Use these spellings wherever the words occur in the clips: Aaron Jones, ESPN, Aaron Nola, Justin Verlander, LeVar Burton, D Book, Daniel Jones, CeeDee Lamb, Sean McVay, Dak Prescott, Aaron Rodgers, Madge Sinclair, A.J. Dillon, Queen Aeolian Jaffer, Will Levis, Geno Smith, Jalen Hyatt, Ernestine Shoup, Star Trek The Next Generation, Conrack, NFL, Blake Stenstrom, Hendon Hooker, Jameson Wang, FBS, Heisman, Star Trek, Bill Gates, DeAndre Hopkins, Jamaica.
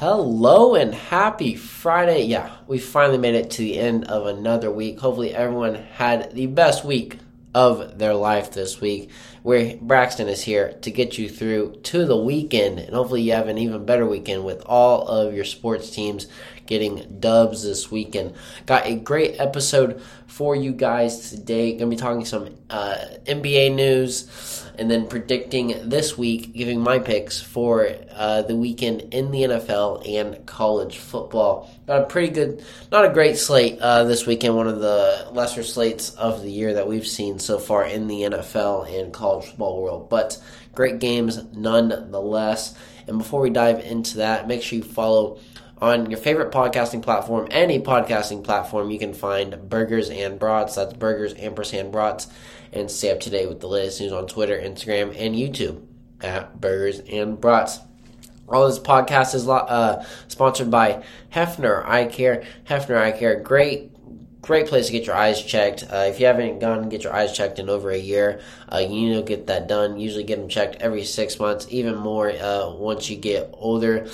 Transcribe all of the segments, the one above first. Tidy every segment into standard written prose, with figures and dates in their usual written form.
Hello and happy Friday. Yeah, we finally made it to the end of another week. Hopefully everyone had the best week of their life this week. Braxton is here to get you through to the weekend, and hopefully you have an even better weekend with all of your sports teams getting dubs this weekend. Got a great episode for you guys today. Gonna be talking some NBA news, and then predicting this week, giving my picks for the weekend in the NFL and college football. Got a pretty good, not a great slate this weekend, one of the lesser slates of the year that we've seen so far in the NFL and college football world, but great games nonetheless. And before we dive into that, make sure you follow on your favorite podcasting platform, any podcasting platform. You can find Burgers and Brats, that's Burgers & Brats, and stay up to date with the latest news on Twitter, Instagram, and YouTube at Burgers and Brats. All this podcast is sponsored by Hefner Eye Care. Hefner Eye Care, great place to get your eyes checked. If you haven't gone and get your eyes checked in over a year, you need to get that done. Usually get them checked every 6 months, even more once you get older.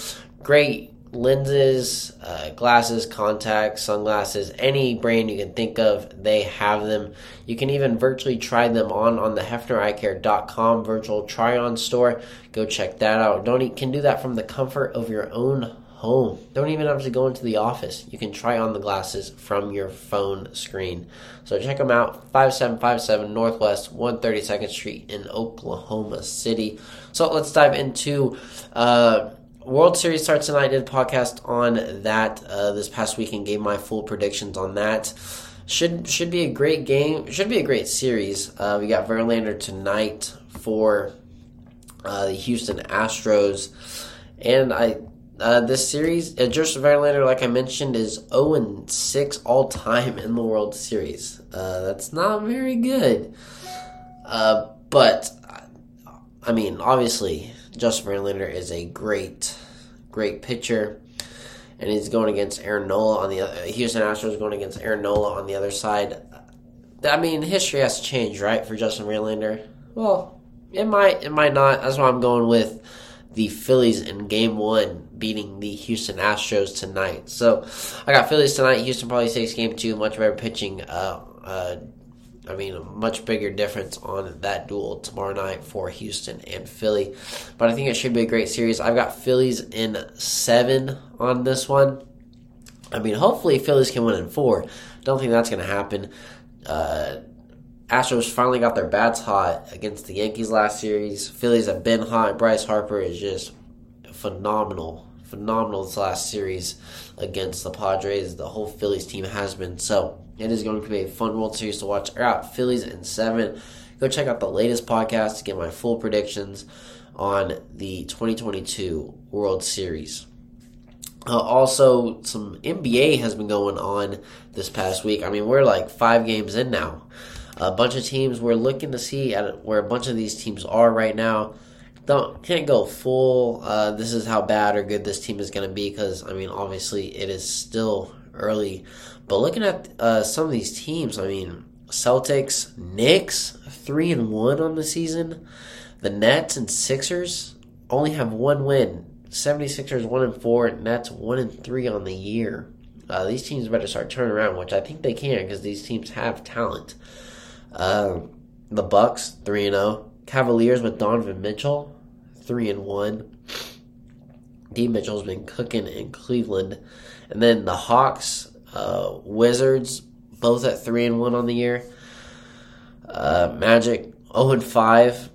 Great lenses, glasses, contacts, sunglasses, any brand you can think of, they have them. You can even virtually try them on the hefnereyecare.com virtual try-on store. Go check that out. Can do that from the comfort of your own home. Don't even have to go into the office. You can try on the glasses from your phone screen. So check them out, 5757 Northwest 132nd Street in Oklahoma City. So let's dive into World Series starts tonight. I did a podcast on that this past week and gave my full predictions on that. Should be a great game. Should be a great series. We got Verlander tonight for the Houston Astros, and this series, Justin Verlander, like I mentioned, is 0-6 all time in the World Series. That's not very good. But I mean, obviously, Justin Verlander is a great pitcher, and he's going against Aaron Nola on the Houston Astros going against Aaron Nola on the other side. I mean, history has to change, right, for Justin Verlander? Well, it might not. That's why I'm going with the Phillies in Game 1 beating the Houston Astros tonight. So, I got Phillies tonight. Houston probably takes Game 2. Much better pitching. I mean, a much bigger difference on that duel tomorrow night for Houston and Philly. But I think it should be a great series. I've got Phillies in 7 on this one. I mean, hopefully Phillies can win in 4. Don't think that's going to happen. Astros finally got their bats hot against the Yankees last series. Phillies have been hot. Bryce Harper is just phenomenal this last series against the Padres. The whole Phillies team has been. So it is going to be a fun World Series to watch. I got Phillies in 7. Go check out the latest podcast to get my full predictions on the 2022 World Series. Also, some NBA has been going on this past week. I mean, we're like 5 games in now. A bunch of teams, we're looking to see where a bunch of these teams are right now. Can't go full, this is how bad or good this team is going to be, because, I mean, obviously it is still early. But looking at some of these teams, I mean, Celtics, Knicks, 3-1 on the season. The Nets and Sixers only have 1 win. 76ers 1-4, Nets 1-3 on the year. These teams better start turning around, which I think they can, because these teams have talent. The Bucks 3-0, Cavaliers with Donovan Mitchell 3-1. D Mitchell's been cooking in Cleveland, and then the Hawks. Wizards, both at 3-1 on the year. Magic, 0-5.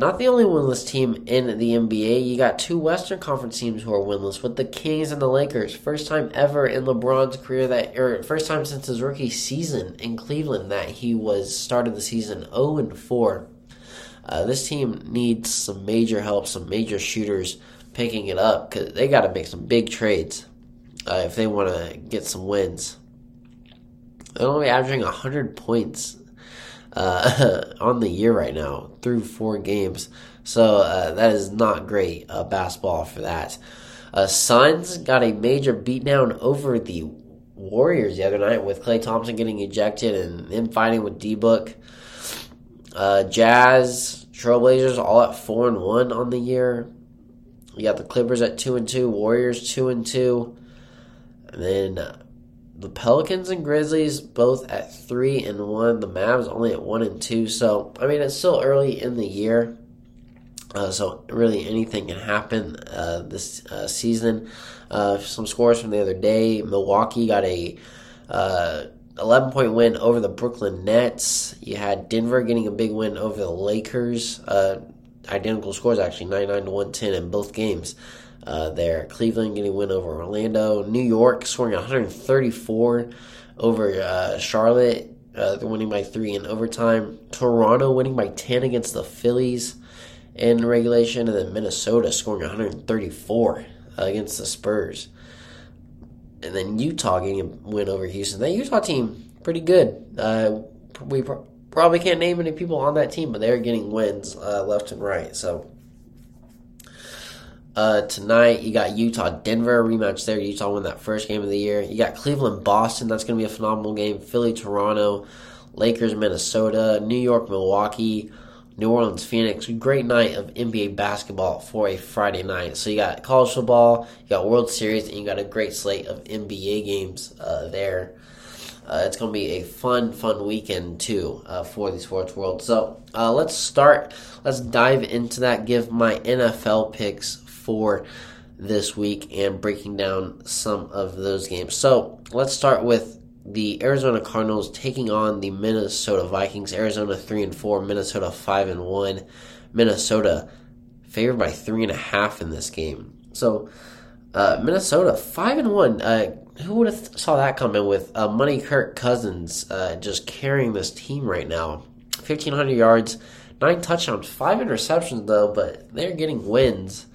Not the only winless team in the NBA. You got 2 Western Conference teams who are winless with the Kings and the Lakers. First time ever in LeBron's career first time since his rookie season in Cleveland that he started the season 0-4. This team needs some major help, some major shooters picking it up, because they got to make some big trades. If they want to get some wins. They're only averaging 100 points on the year right now through 4 games. So that is not great basketball for that. Suns got a major beatdown over the Warriors the other night with Klay Thompson getting ejected and them fighting with D Book. Jazz, Trailblazers all at 4-1 on the year. You got the Clippers at 2-2, Warriors 2-2, and then the Pelicans and Grizzlies both at 3-1. The Mavs only at 1-2. So I mean, it's still early in the year, so really anything can happen this season. Some scores from the other day: Milwaukee got a 11-point win over the Brooklyn Nets. You had Denver getting a big win over the Lakers. Identical scores, actually, 9-9 to 110 in both games there. Cleveland getting a win over Orlando. New York scoring 134 over Charlotte. They're winning by 3 in overtime. Toronto winning by 10 against the Phillies in regulation. And then Minnesota scoring 134 against the Spurs. And then Utah getting a win over Houston. That Utah team, pretty good. We probably can't name any people on that team, but they're getting wins left and right. So tonight you got Utah-Denver rematch there. Utah won that first game of the year. You got Cleveland-Boston. That's going to be a phenomenal game. Philly-Toronto, Lakers-Minnesota, New York-Milwaukee, New Orleans-Phoenix. Great night of NBA basketball for a Friday night. So you got college football, you got World Series, and you got a great slate of NBA games there. It's going to be a fun weekend, too, for the sports world. So let's start. Let's dive into that, give my NFL picks for this week and breaking down some of those games. So let's start with the Arizona Cardinals taking on the Minnesota Vikings. Arizona 3-4, Minnesota 5-1. Minnesota favored by 3.5 in this game. So Minnesota 5-1. Who would have saw that coming with money Kirk Cousins just carrying this team right now? 1,500 yards, 9 touchdowns, 5 interceptions though, but they're getting wins.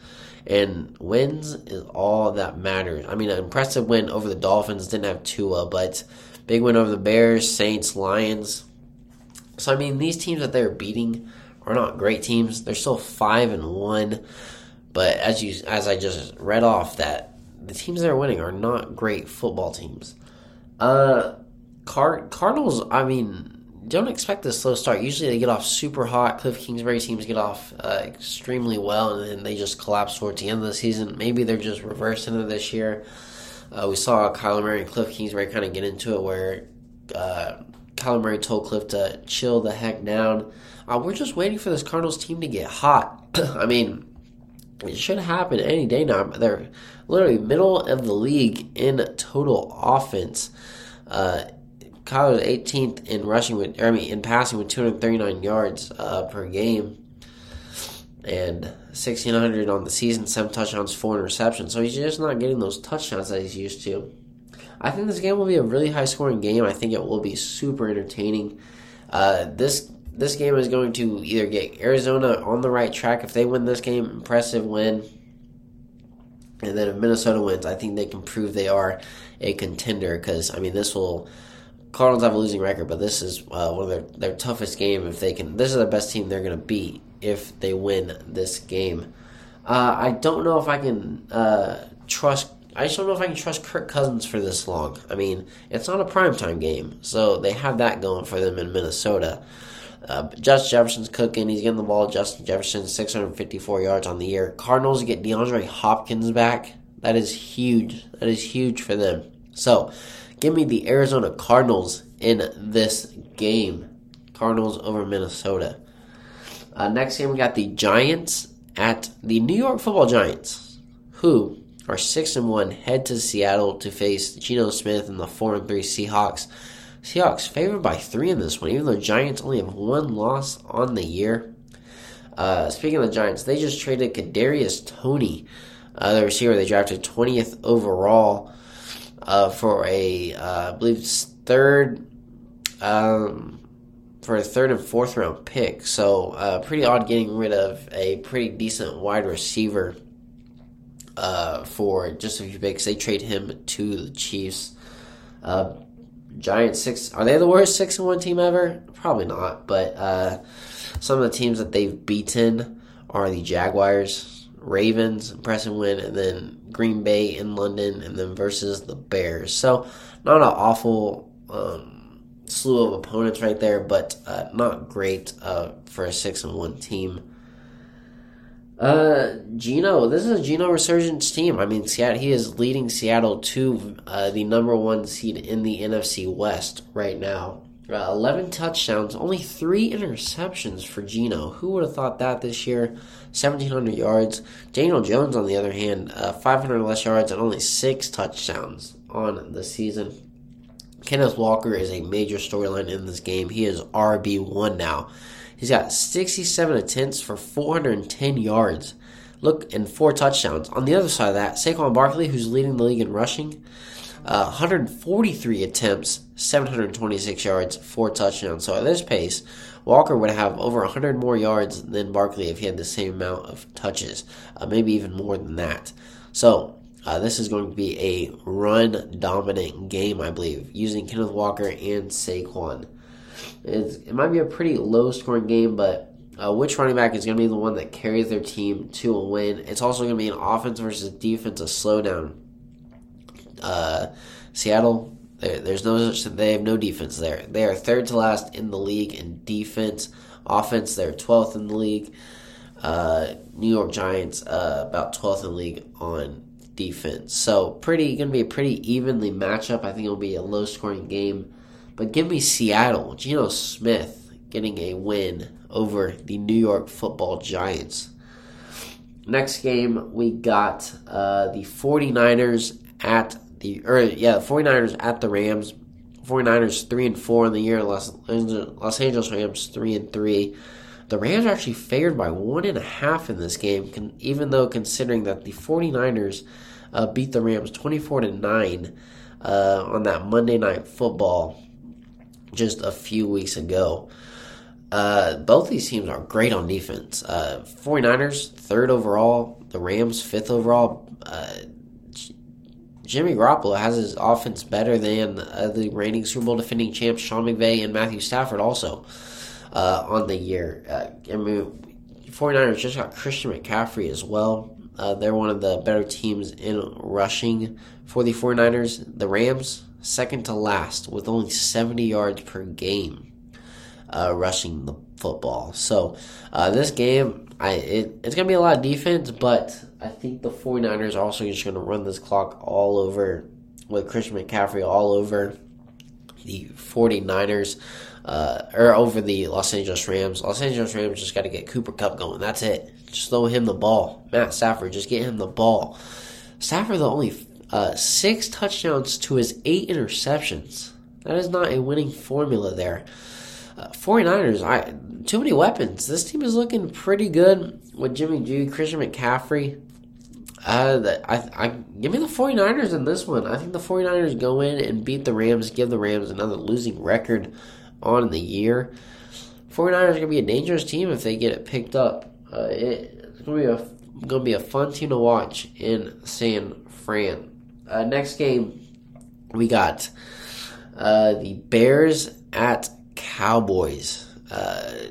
And wins is all that matters. I mean, an impressive win over the Dolphins. Didn't have Tua, but big win over the Bears, Saints, Lions. So, I mean, these teams that they're beating are not great teams. They're still 5-1. But as I just read off, that the teams they're winning are not great football teams. Cardinals, I mean, don't expect this slow start. Usually they get off super hot. Kliff Kingsbury teams get off extremely well, and then they just collapse towards the end of the season. Maybe they're just reversing it this year. We saw Kyler Murray and Kliff Kingsbury kind of get into it where Kyler Murray told Kliff to chill the heck down. We're just waiting for this Cardinals team to get hot. I mean, it should happen any day now. They're literally middle of the league in total offense. Kyler's 18th in rushing with, in passing with 239 yards per game, and 1,600 on the season, 7 touchdowns, 4 interceptions. So he's just not getting those touchdowns that he's used to. I think this game will be a really high scoring game. I think it will be super entertaining. This game is going to either get Arizona on the right track. If they win this game, impressive win. And then if Minnesota wins, I think they can prove they are a contender, because I mean, this will. Cardinals have a losing record, but this is one of their toughest game. If they can, this is the best team they're going to beat if they win this game. I don't know if I can trust. I just don't know if I can trust Kirk Cousins for this long. I mean, it's not a primetime game, so they have that going for them in Minnesota. Justin Jefferson's cooking. He's getting the ball. Justin Jefferson, 654 yards on the year. Cardinals get DeAndre Hopkins back. That is huge. That is huge for them. So give me the Arizona Cardinals in this game. Cardinals over Minnesota. Next game, we got the Giants at the New York Football Giants, who are 6-1, head to Seattle to face Geno Smith and the 4-3 Seahawks. Seahawks favored by 3 in this one, even though Giants only have 1 loss on the year. Speaking of the Giants, they just traded Kadarius Toney, the receiver they drafted 20th overall. For a third and fourth round pick. So pretty odd getting rid of a pretty decent wide receiver for just a few picks. They trade him to the Chiefs. Giants 6. Are they the worst 6-1 team ever? Probably not. But some of the teams that they've beaten are the Jaguars, Ravens, impressive win, and then Green Bay in London, and then versus the Bears. So not an awful slew of opponents right there, but not great for a 6-1 team. Geno, this is a Geno resurgence team. I mean, Seattle, he is leading Seattle to the number one seed in the NFC West right now. 11 touchdowns, only 3 interceptions for Geno. Who would have thought that this year? 1,700 yards. Daniel Jones, on the other hand, 500 less yards and only 6 touchdowns on the season. Kenneth Walker is a major storyline in this game. He is RB1 now. He's got 67 attempts for 410 yards. Look, and 4 touchdowns. On the other side of that, Saquon Barkley, who's leading the league in rushing, 143 attempts, 726 yards, 4 touchdowns. So at this pace, Walker would have over 100 more yards than Barkley if he had the same amount of touches, maybe even more than that. So this is going to be a run-dominant game, I believe, using Kenneth Walker and Saquon. It might be a pretty low-scoring game, but which running back is going to be the one that carries their team to a win? It's also going to be an offense versus defense, a slowdown. Seattle, they have no defense there. They are third to last in the league in defense. Offense, they're 12th in the league. New York Giants, about 12th in the league on defense. So going to be a pretty evenly matchup. I think it'll be a low-scoring game. But give me Seattle. Geno Smith getting a win over the New York Football Giants. Next game, we got the 49ers at the Rams. 49ers 3-4 in the year. Los Angeles Rams 3-3. The Rams are actually favored by 1.5 in this game, even though considering that the 49ers beat the Rams 24-9 on that Monday Night Football just a few weeks ago. Both these teams are great on defense. 49ers, 3rd overall. The Rams, 5th overall. Jimmy Garoppolo has his offense better than the reigning Super Bowl defending champs Sean McVay and Matthew Stafford also on the year. 49ers just got Christian McCaffrey as well. They're one of the better teams in rushing for the 49ers. The Rams, second to last with only 70 yards per game rushing the football. So this game, it's going to be a lot of defense, but I think the 49ers are also just going to run this clock all over with Christian McCaffrey all over the 49ers or over the Los Angeles Rams. Los Angeles Rams just got to get Cooper Kupp going. That's it. Just throw him the ball. Matt Stafford, just get him the ball. Stafford, the only 6 touchdowns to his 8 interceptions. That is not a winning formula there. 49ers, too many weapons. This team is looking pretty good with Jimmy G, Christian McCaffrey. Give me the 49ers in this one. I think the 49ers go in and beat the Rams, give the Rams another losing record on the year. 49ers are going to be a dangerous team if they get it picked up. It's going to be a fun team to watch in San Fran. Next game, we got the Bears at Cowboys.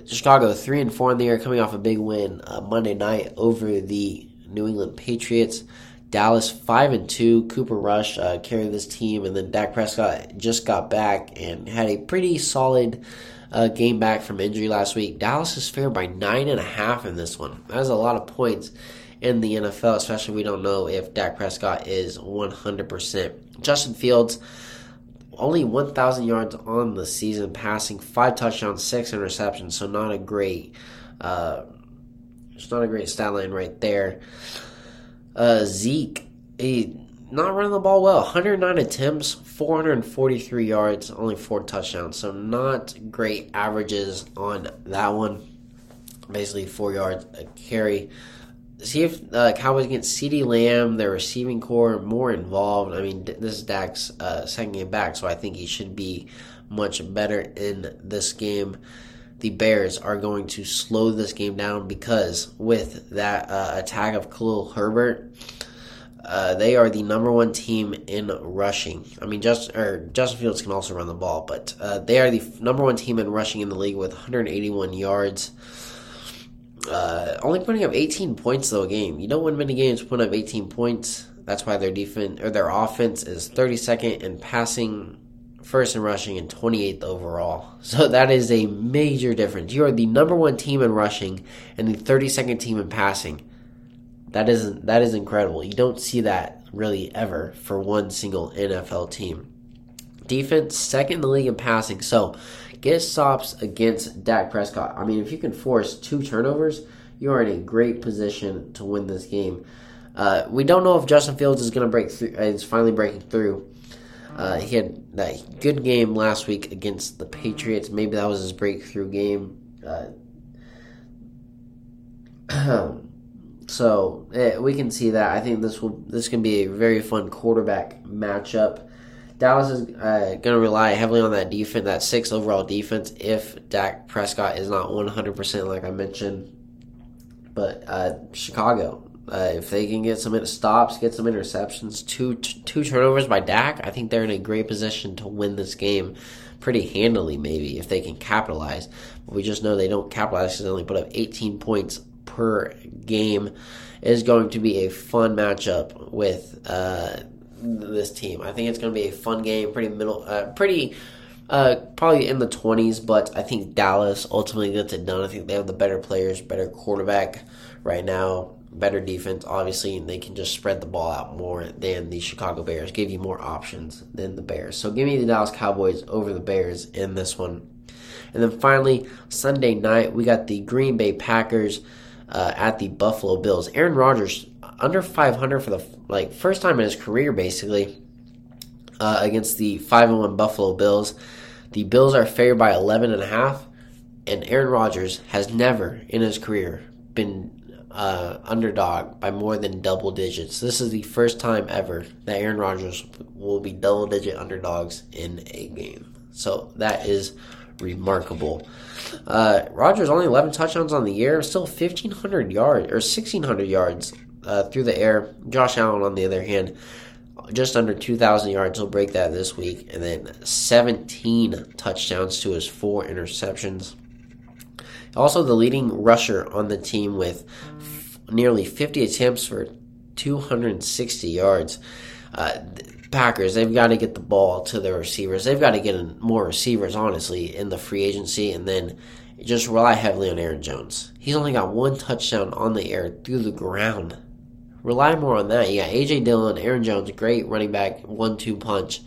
Chicago 3-4 in the year, coming off a big win Monday night over the New England Patriots. Dallas 5-2. Cooper Rush carried this team, and then Dak Prescott just got back and had a pretty solid game back from injury last week. Dallas is favored by 9.5 in this one. That is a lot of points in the NFL, especially we don't know if Dak Prescott is 100%. Justin Fields, only 1,000 yards on the season, passing 5 touchdowns, 6 interceptions. So not a great stat line right there. Zeke, he not running the ball well. 109 attempts, 443 yards, only 4 touchdowns. So not great averages on that one. Basically 4 yards a carry. See if Cowboys get CeeDee Lamb, their receiving core, more involved. I mean, this is Dak's second game back, so I think he should be much better in this game. The Bears are going to slow this game down because with that attack of Khalil Herbert, they are the number one team in rushing. I mean, Justin Fields can also run the ball, but they are the number one team in rushing in the league with 181 yards. Only putting up 18 points though a game. You don't win many games putting up 18 points. That's why their offense is 32nd in passing, 1st in rushing, and 28th overall. So that is a major difference. You are the number 1 team in rushing and the 32nd team in passing. That is incredible. You don't see that really ever for one single NFL team. Defense, second in the league in passing. So get stops against Dak Prescott. I mean, if you can force 2 turnovers, you're in a great position to win this game. We don't know if Justin Fields is going to break through. Is finally breaking through. He had that good game last week against the Patriots. Maybe that was his breakthrough game. So we can see that. I think this can be a very fun quarterback matchup. Dallas is going to rely heavily on that defense, that 6th overall defense, if Dak Prescott is not 100%, like I mentioned. But Chicago, if they can get some stops, get some interceptions, two turnovers by Dak, I think they're in a great position to win this game pretty handily, maybe, if they can capitalize. But we just know they don't capitalize because they only put up 18 points per game. It is going to be a fun matchup with this team. I think it's going to be a fun game, probably in the 20s, but I think Dallas ultimately gets it done. I think they have the better players, better quarterback right now, better defense, obviously, and they can just spread the ball out more than the Chicago Bears, give you more options than the Bears. So give me the Dallas Cowboys over the Bears in this one. And then finally, Sunday night, we got the Green Bay Packers at the Buffalo Bills. Aaron Rodgers under 500 for the first time in his career, basically, against the 5-1 Buffalo Bills. The Bills are favored by 11.5, and Aaron Rodgers has never in his career been underdog by more than double digits. This is the first time ever that Aaron Rodgers will be double-digit underdogs in a game. So that is remarkable. Rodgers only 11 touchdowns on the year, still 1,500 yards, or 1,600 yards through the air. Josh Allen, on the other hand, just under 2,000 yards. He'll break that this week. And then 17 touchdowns to his 4 interceptions. Also the leading rusher on the team with nearly 50 attempts for 260 yards. Packers, they've got to get the ball to their receivers. They've got to get more receivers, honestly, in the free agency, and then just rely heavily on Aaron Jones. He's only got 1 touchdown on the air through the ground. Rely more on that. You got A.J. Dillon, Aaron Jones, great running back, 1-2 punch.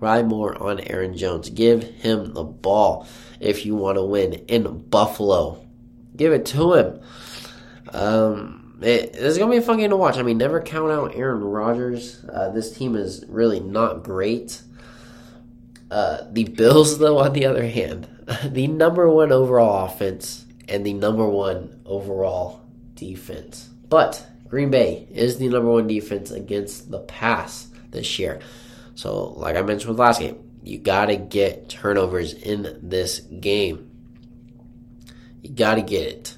Rely more on Aaron Jones. Give him the ball if you want to win in Buffalo. Give it to him. This is going to be a fun game to watch. I mean, never count out Aaron Rodgers. This team is really not great. The Bills, though, on the other hand, the number 1 overall offense and the number 1 overall defense. But Green Bay is the number 1 defense against the pass this year. So, like I mentioned with last game, you got to get turnovers in this game. You got to get it.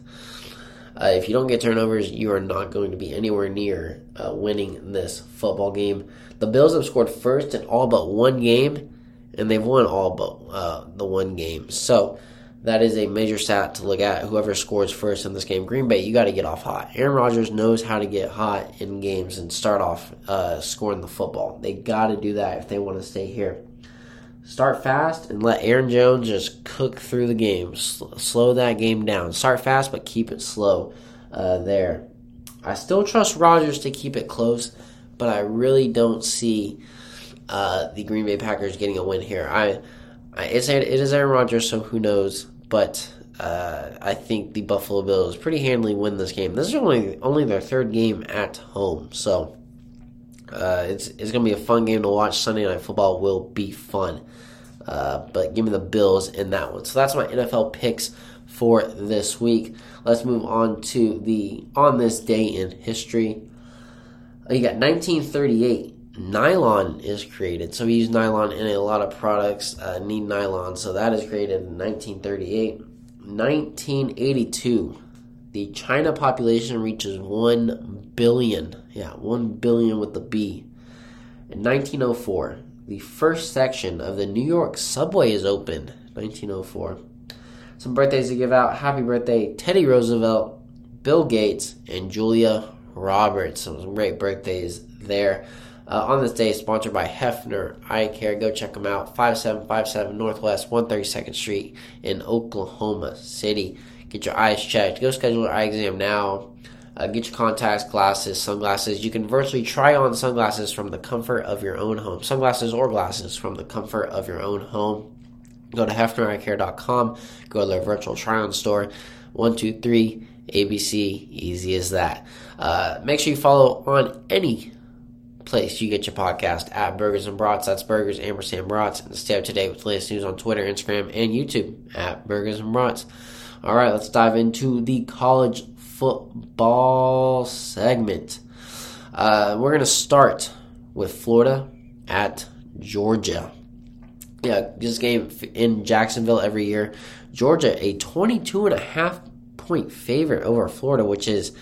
If you don't get turnovers, you are not going to be anywhere near winning this football game. The Bills have scored first in all but 1 game, and they've won all but the 1 game. So that is a major stat to look at. Whoever scores first in this game, Green Bay, you got to get off hot. Aaron Rodgers knows how to get hot in games and start off scoring the football. They got to do that if they want to stay here. Start fast and let Aaron Jones just cook through the game. Slow that game down. Start fast, but keep it slow there. I still trust Rodgers to keep it close, but I really don't see the Green Bay Packers getting a win here. It is Aaron Rodgers, so who knows? But I think the Buffalo Bills pretty handily win this game. This is only their 3rd game at home, so it's going to be a fun game to watch. Sunday Night Football will be fun. But give me the Bills in that one. So that's my NFL picks for this week. Let's move on to the On This Day in History. You got 1938. Nylon is created. So we use nylon in a lot of products. Need nylon. So that is created in 1938. 1982. The China population reaches 1 billion. Yeah, 1 billion with the B. In 1904, the first section of the New York subway is opened. 1904. Some birthdays to give out. Happy birthday, Teddy Roosevelt, Bill Gates, and Julia Roberts. Some great birthdays there. On this day, sponsored by Hefner Eye Care. Go check them out. 5757 Northwest 132nd Street in Oklahoma City. Get your eyes checked. Go schedule your eye exam now. Get your contacts, glasses, sunglasses. You can virtually try on sunglasses from the comfort of your own home. Sunglasses or glasses from the comfort of your own home. Go to hefnereyecare.com. Go to their virtual try-on store. 1, 2, 3, ABC, easy as that. Make sure you follow on any place you get your podcast at Burgers and Brats. That's Burgers & Brats. And stay up to date with the latest news on Twitter, Instagram, and YouTube at Burgers and Brats. All right, let's dive into the college football segment. We're going to start with Florida at Georgia. Yeah, this game in Jacksonville every year. Georgia, a 22.5-point favorite over Florida, which is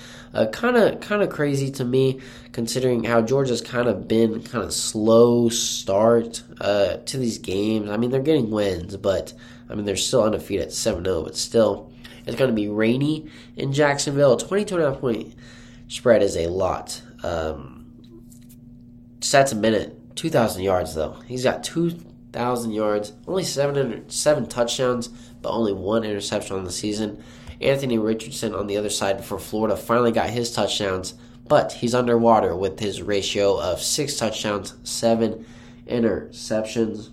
kind of crazy to me, considering how Georgia's kind of been slow start to these games. I mean, they're getting wins, but I mean they're still undefeated at 7-0. But still, it's going to be rainy in Jacksonville. 22.5-point spread is a lot. Stats a minute, 2,000 yards though. He's got 2,000 yards, only seven touchdowns, but only one interception on the season. Anthony Richardson on the other side for Florida finally got his touchdowns, but he's underwater with his ratio of 6 touchdowns, 7 interceptions.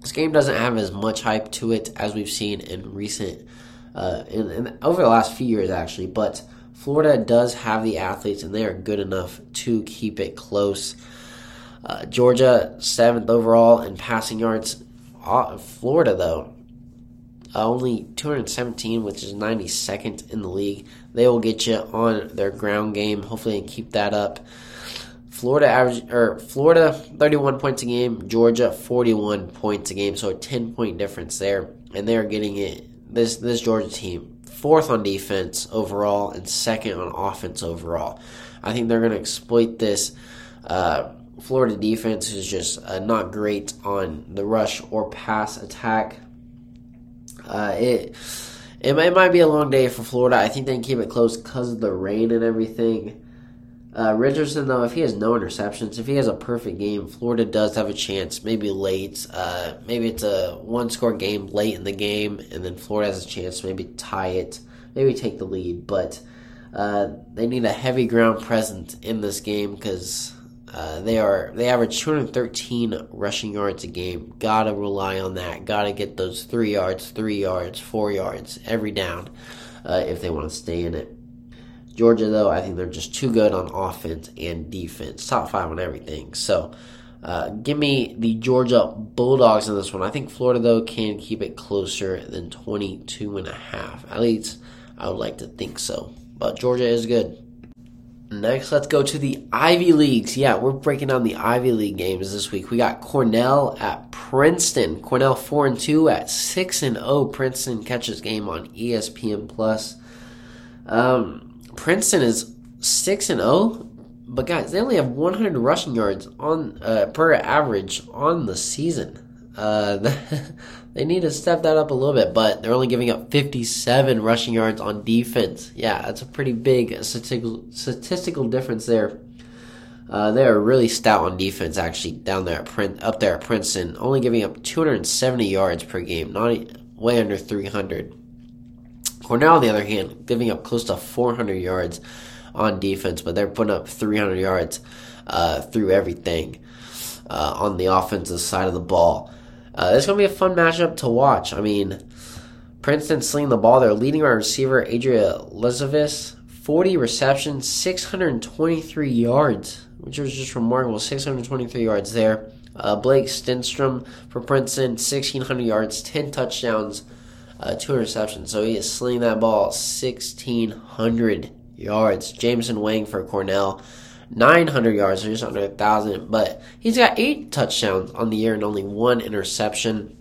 This game doesn't have as much hype to it as we've seen in recent, over the last few years actually, but Florida does have the athletes and they are good enough to keep it close. Georgia, 7th overall in passing yards. Florida, though, only 217, which is 92nd in the league. They will get you on their ground game. Hopefully, they keep that up. Florida 31 points a game. Georgia 41 points a game. So a 10-point difference there, and they are getting it. This Georgia team, 4th on defense overall and 2nd on offense overall. I think they're going to exploit this. Florida defense is just not great on the rush or pass attack. It might be a long day for Florida. I think they can keep it close because of the rain and everything. Richardson, though, if he has no interceptions, if he has a perfect game, Florida does have a chance, maybe late. Maybe it's a one-score game late in the game, and then Florida has a chance to maybe tie it, maybe take the lead. But they need a heavy ground presence in this game because they average 213 rushing yards a game. Gotta rely on that. Gotta get those 3 yards, 4 yards every down if they want to stay in it. Georgia, though, I think they're just too good on offense and defense. Top 5 on everything. So give me the Georgia Bulldogs in this one. I think Florida, though, can keep it closer than 22.5. At least I would like to think so. But Georgia is good. Next, let's go to the Ivy Leagues. Yeah, we're breaking down the Ivy League games this week. We got Cornell at Princeton. Cornell 4-2 at 6-0. Princeton catches game on ESPN+. Princeton is 6-0, but guys, they only have 100 rushing yards on per average on the season. They need to step that up a little bit, but they're only giving up 57 rushing yards on defense. Yeah, that's a pretty big statistical difference there. They are really stout on defense, actually, up there at Princeton, only giving up 270 yards per game, not way under 300. Cornell, on the other hand, giving up close to 400 yards on defense, but they're putting up 300 yards through everything on the offensive side of the ball. It's going to be a fun matchup to watch. I mean, Princeton slinging the ball. They're leading our receiver, Adria Lezovis, 40 receptions, 623 yards, which was just remarkable, 623 yards there. Blake Stenstrom for Princeton, 1,600 yards, 10 touchdowns, 2 interceptions. So he is slinging that ball 1,600 yards. Jameson Wang for Cornell, 900 yards, or just under 1,000, but he's got 8 touchdowns on the year and only 1 interception.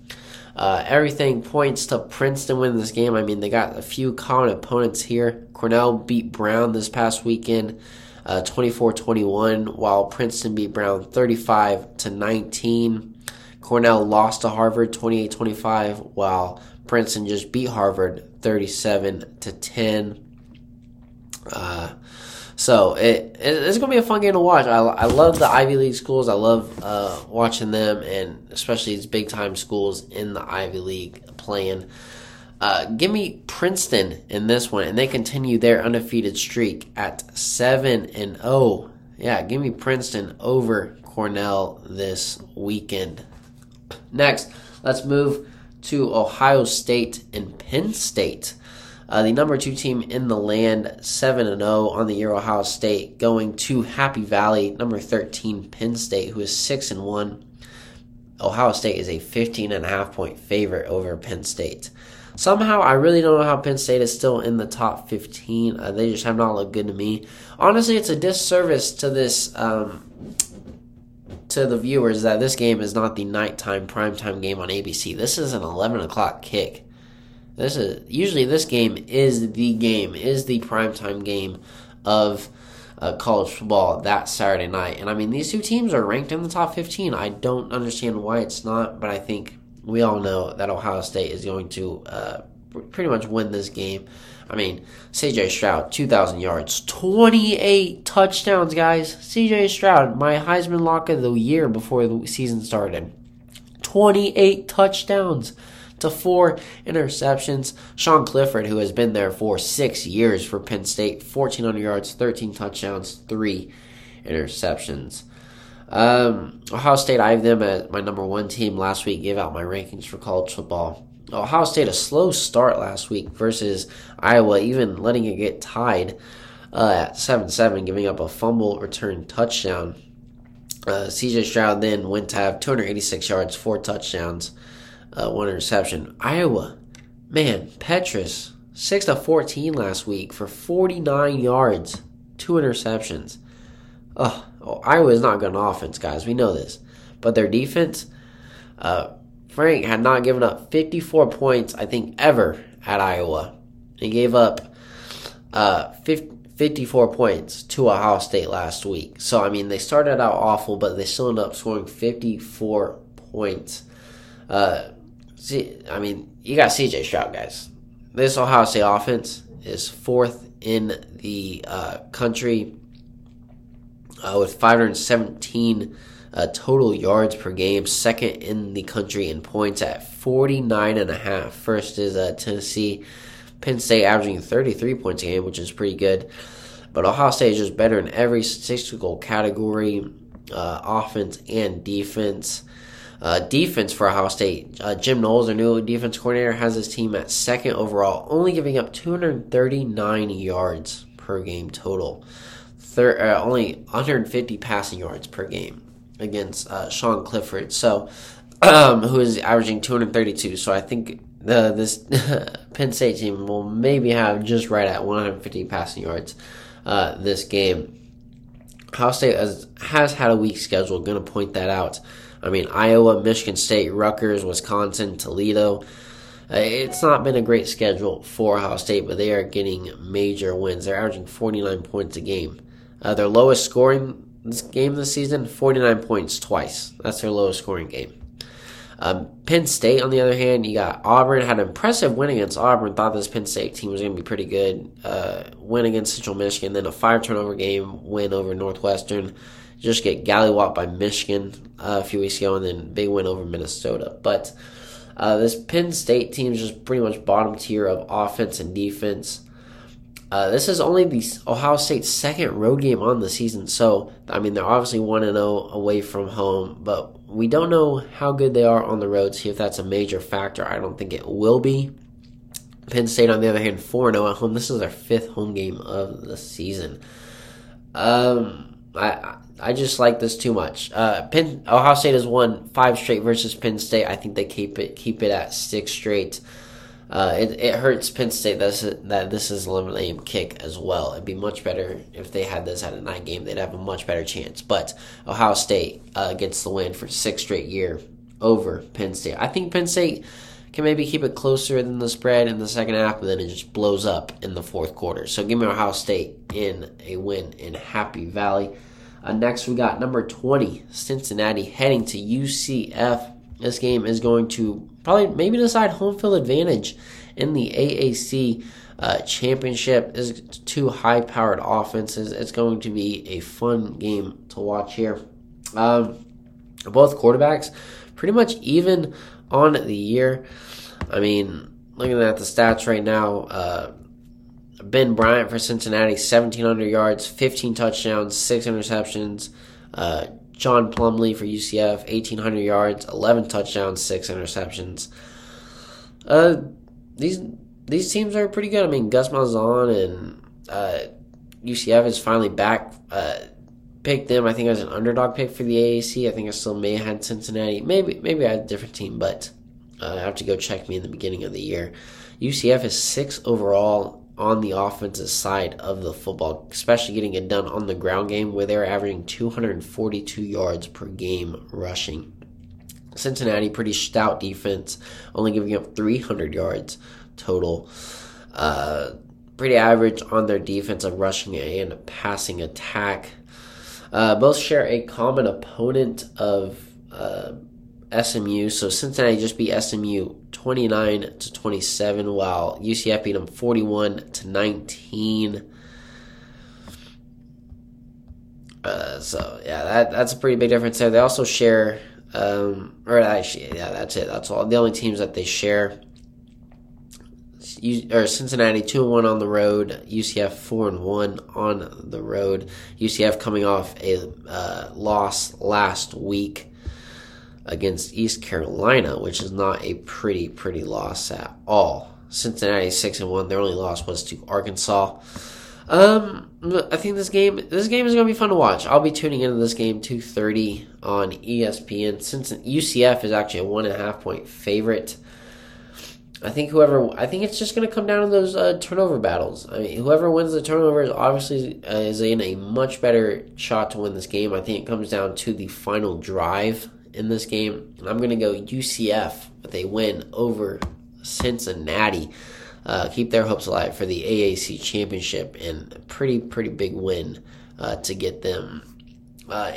Everything points to Princeton winning this game. I mean, they got a few common opponents here. Cornell beat Brown this past weekend, 24-21, while Princeton beat Brown 35-19. Cornell lost to Harvard 28-25, while Princeton just beat Harvard 37-10. So it's going to be a fun game to watch. I love the Ivy League schools. I love watching them, and especially these big-time schools in the Ivy League playing. Give me Princeton in this one, and they continue their undefeated streak at 7-0. Yeah, give me Princeton over Cornell this weekend. Next, let's move to Ohio State and Penn State. The number 2 team in the land, 7-0 on the year, Ohio State, going to Happy Valley, number 13, Penn State, who is 6-1. Ohio State is a 15.5-point favorite over Penn State. Somehow, I really don't know how Penn State is still in the top 15. They just have not looked good to me. Honestly, it's a disservice to this to the viewers that this game is not the nighttime primetime game on ABC. This is an 11 o'clock kick. This game is the primetime game of college football that Saturday night. And I mean, these two teams are ranked in the top 15. I don't understand why it's not, but I think we all know that Ohio State is going to pretty much win this game. I mean, C.J. Stroud, 2,000 yards, 28 touchdowns, guys. C.J. Stroud, my Heisman lock of the year before the season started. 28 touchdowns to 4 interceptions. Sean Clifford, who has been there for 6 years for Penn State, 1,400 yards, 13 touchdowns, 3 interceptions. Ohio State, I have them as my number 1 team. Last week, gave out my rankings for college football. Ohio State, a slow start last week versus Iowa, even letting it get tied at 7-7, giving up a fumble return touchdown. C.J. Stroud then went to have 286 yards, 4 touchdowns, 1 interception. Iowa, man, Petrus, 6-14 last week for 49 yards, 2 interceptions. Iowa is not good on offense, guys. We know this. But their defense, Frank had not given up 54 points, I think, ever at Iowa. He gave up 54 points to Ohio State last week. So, I mean, they started out awful, but they still ended up scoring 54 points. You got C.J. Stroud, guys. This Ohio State offense is 4th in the country with 517 total yards per game, 2nd in the country in points at 49.5. First is Tennessee. Penn State averaging 33 points a game, which is pretty good. But Ohio State is just better in every statistical category, offense and defense. Defense for Ohio State, Jim Knowles, their new defense coordinator, has his team at 2nd overall, only giving up 239 yards per game total. Only 150 passing yards per game against Sean Clifford, so who is averaging 232. So I think this Penn State team will maybe have just right at 150 passing yards this game. Ohio State has had a weak schedule. Going to point that out. I mean, Iowa, Michigan State, Rutgers, Wisconsin, Toledo. It's not been a great schedule for Ohio State, but they are getting major wins. They're averaging 49 points a game. Their lowest scoring game this season, 49 points twice. That's their lowest scoring game. Penn State, on the other hand, you got Auburn. Had an impressive win against Auburn. Thought this Penn State team was going to be pretty good. Win against Central Michigan. Then a 5-turnover game win over Northwestern. Just get gallywopped by Michigan a few weeks ago. And then big win over Minnesota. But this Penn State team is just pretty much bottom tier of offense and defense. This is only the Ohio State's 2nd road game on the season. So, I mean, they're obviously 1-0 away from home. But we don't know how good they are on the road. See if that's a major factor. I don't think it will be. Penn State, on the other hand, 4-0 at home. This is their 5th home game of the season. I just like this too much. Ohio State has won 5 straight versus Penn State. I think they keep it at 6 straight. It hurts Penn State that this is an 11 a.m. kick as well. It'd be much better if they had this at a night game. They'd have a much better chance. But Ohio State gets the win for 6th straight year over Penn State. I think Penn State can maybe keep it closer than the spread in the second half, but then it just blows up in the 4th quarter. So give me Ohio State in a win in Happy Valley. Next, we got number 20, Cincinnati, heading to UCF. This game is going to probably decide home field advantage in the AAC championship. This is 2 high-powered offenses. It's going to be a fun game to watch here. Both quarterbacks pretty much even on the year. I mean, looking at the stats right now, Ben Bryant for Cincinnati, 1,700 yards, 15 touchdowns, 6 interceptions. John Plumlee for UCF, 1,800 yards, 11 touchdowns, 6 interceptions. These teams are pretty good. I mean, Gus Malzahn and UCF is finally back. Picked them, I think, as an underdog pick for the AAC. I think I still may have had Cincinnati. Maybe I had a different team, but I have to go check me in the beginning of the year. UCF is 6 overall on the offensive side of the football, especially getting it done on the ground game, where they're averaging 242 yards per game rushing. Cincinnati, pretty stout defense, only giving up 300 yards total. Pretty average on their defense of rushing and passing attack. Both share a common opponent of SMU, so Cincinnati just beat SMU 29-27, while UCF beat them 41-19. So yeah, that's a pretty big difference there. They also share, that's it. That's all the only teams that they share. Cincinnati 2-1 on the road, UCF 4-1 on the road. UCF coming off a loss last week against East Carolina, which is not a pretty loss at all. Cincinnati 6-1. Their only loss was to Arkansas. I think this game is going to be fun to watch. I'll be tuning into this game 2:30 on ESPN. Since UCF is actually a 1.5-point favorite. I think it's just going to come down to those turnover battles. I mean, whoever wins the turnovers obviously is in a much better shot to win this game. I think it comes down to the final drive in this game, and I'm going to go UCF with a win over Cincinnati. Keep their hopes alive for the AAC championship, and a pretty big win to get them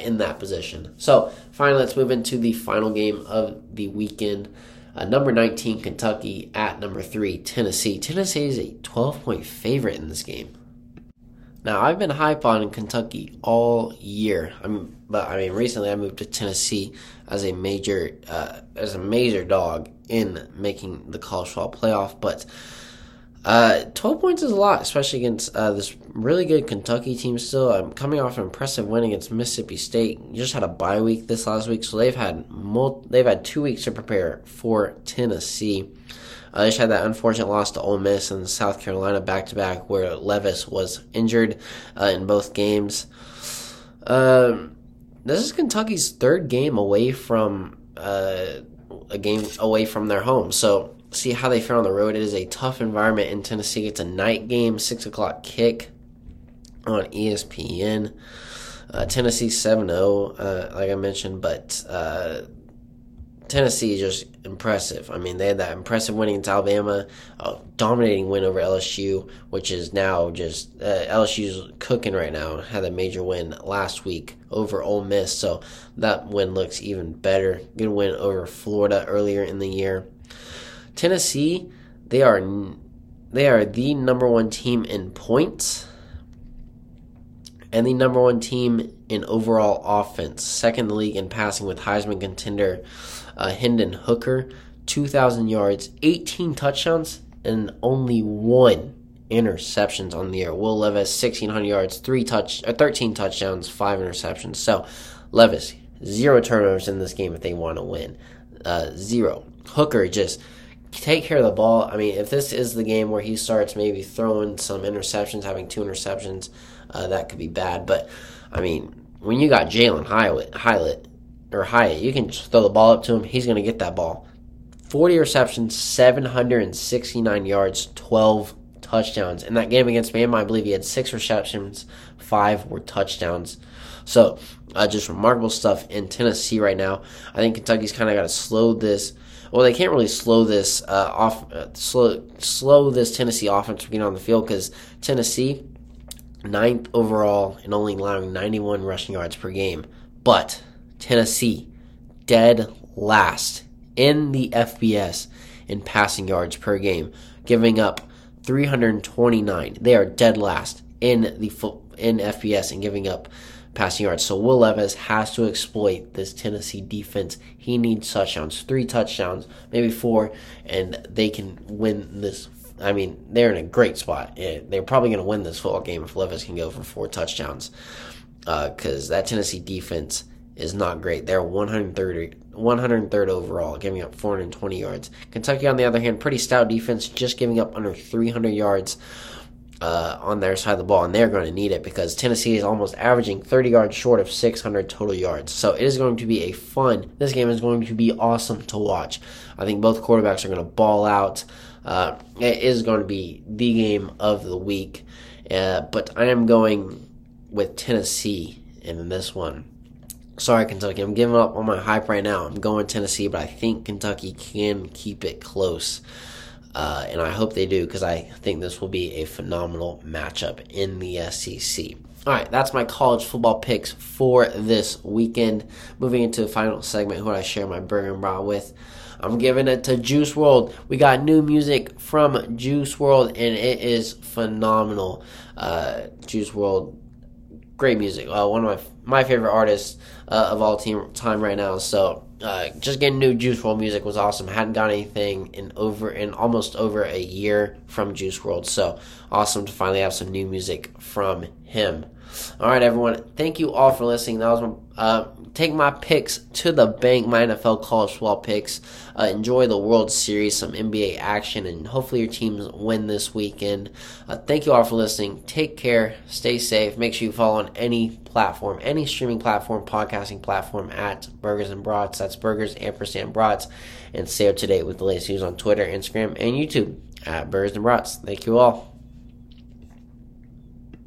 in that position. So finally, let's move into the final game of the weekend. Number 19, Kentucky, at number 3, Tennessee. Tennessee is a 12-point favorite in this game. Now, I've been hype on Kentucky all year, but recently I moved to Tennessee as a major dog in making the college football playoff. But 12 points is a lot, especially against this really good Kentucky team still. I'm coming off an impressive win against Mississippi State. You just had a bye week this last week, so they've had 2 weeks to prepare for Tennessee. They just had that unfortunate loss to Ole Miss and South Carolina back-to-back, where Levis was injured in both games. This is Kentucky's third game away from their home, so see how they fare on the road. It is a tough environment in Tennessee. It's a night game, 6 o'clock kick on ESPN. Tennessee 7-0, like I mentioned, but Tennessee is just impressive. I mean, they had that impressive win against Alabama, a dominating win over LSU, which is now just LSU's cooking right now. Had a major win last week over Ole Miss, so that win looks even better. Good win over Florida earlier in the year. Tennessee, they are the number 1 team in points and the number 1 team in overall offense. Second in the league in passing, with Heisman contender Hendon Hooker, 2,000 yards, 18 touchdowns, and only 1 interceptions on the year. Will Levis, 1,600 yards, 13 touchdowns, 5 interceptions. So Levis, 0 turnovers in this game if they want to win. 0. Hooker, just take care of the ball. I mean, if this is the game where he starts maybe throwing some interceptions, having 2 interceptions, that could be bad. But, I mean, when you got Jalen Hyatt, you can just throw the ball up to him. He's going to get that ball. 40 receptions, 769 yards, 12 touchdowns. In that game against Bama, I believe he had 6 receptions, 5 were touchdowns. So, just remarkable stuff in Tennessee right now. I think Kentucky's kind of got to slow this. Well, they can't really slow this Tennessee offense from getting on the field, because Tennessee, 9th overall and only allowing 91 rushing yards per game. But Tennessee, dead last in the FBS in passing yards per game, giving up 329. They are dead last in FBS and giving up passing yards. So Will Levis has to exploit this Tennessee defense. He needs touchdowns, 3 touchdowns, maybe 4, and they can win this. I mean, they're in a great spot. They're probably going to win this football game if Levis can go for 4 touchdowns because that Tennessee defense is not great. They're 103rd overall, giving up 420 yards. Kentucky, on the other hand, pretty stout defense, just giving up under 300 yards on their side of the ball, and they're going to need it because Tennessee is almost averaging 30 yards short of 600 total yards. So it is going to be this game is going to be awesome to watch. I think both quarterbacks are going to ball out. It is going to be the game of the week, but I am going with Tennessee in this one. Sorry, Kentucky. I'm giving up on my hype right now. I'm going Tennessee, but I think Kentucky can keep it close. And I hope they do because I think this will be a phenomenal matchup in the SEC. All right, that's my college football picks for this weekend. Moving into the final segment, who I share my burger and bra with. I'm giving it to Juice WRLD. We got new music from Juice WRLD, and it is phenomenal. Juice WRLD. Great music. One of my favorite artists of all time right now. So just getting new Juice WRLD music was awesome. Hadn't got anything in almost over a year from Juice WRLD. So awesome to finally have some new music from him. All right, everyone. Thank you all for listening. That was my take my picks to the bank. My NFL college football picks. Enjoy the World Series, some NBA action, and hopefully your teams win this weekend. Thank you all for listening. Take care. Stay safe. Make sure you follow on any platform, any streaming platform, podcasting platform at Burgers and Brats. That's Burgers & Brats, and stay up to date with the latest news on Twitter, Instagram, and YouTube at Burgers and Brats. Thank you all.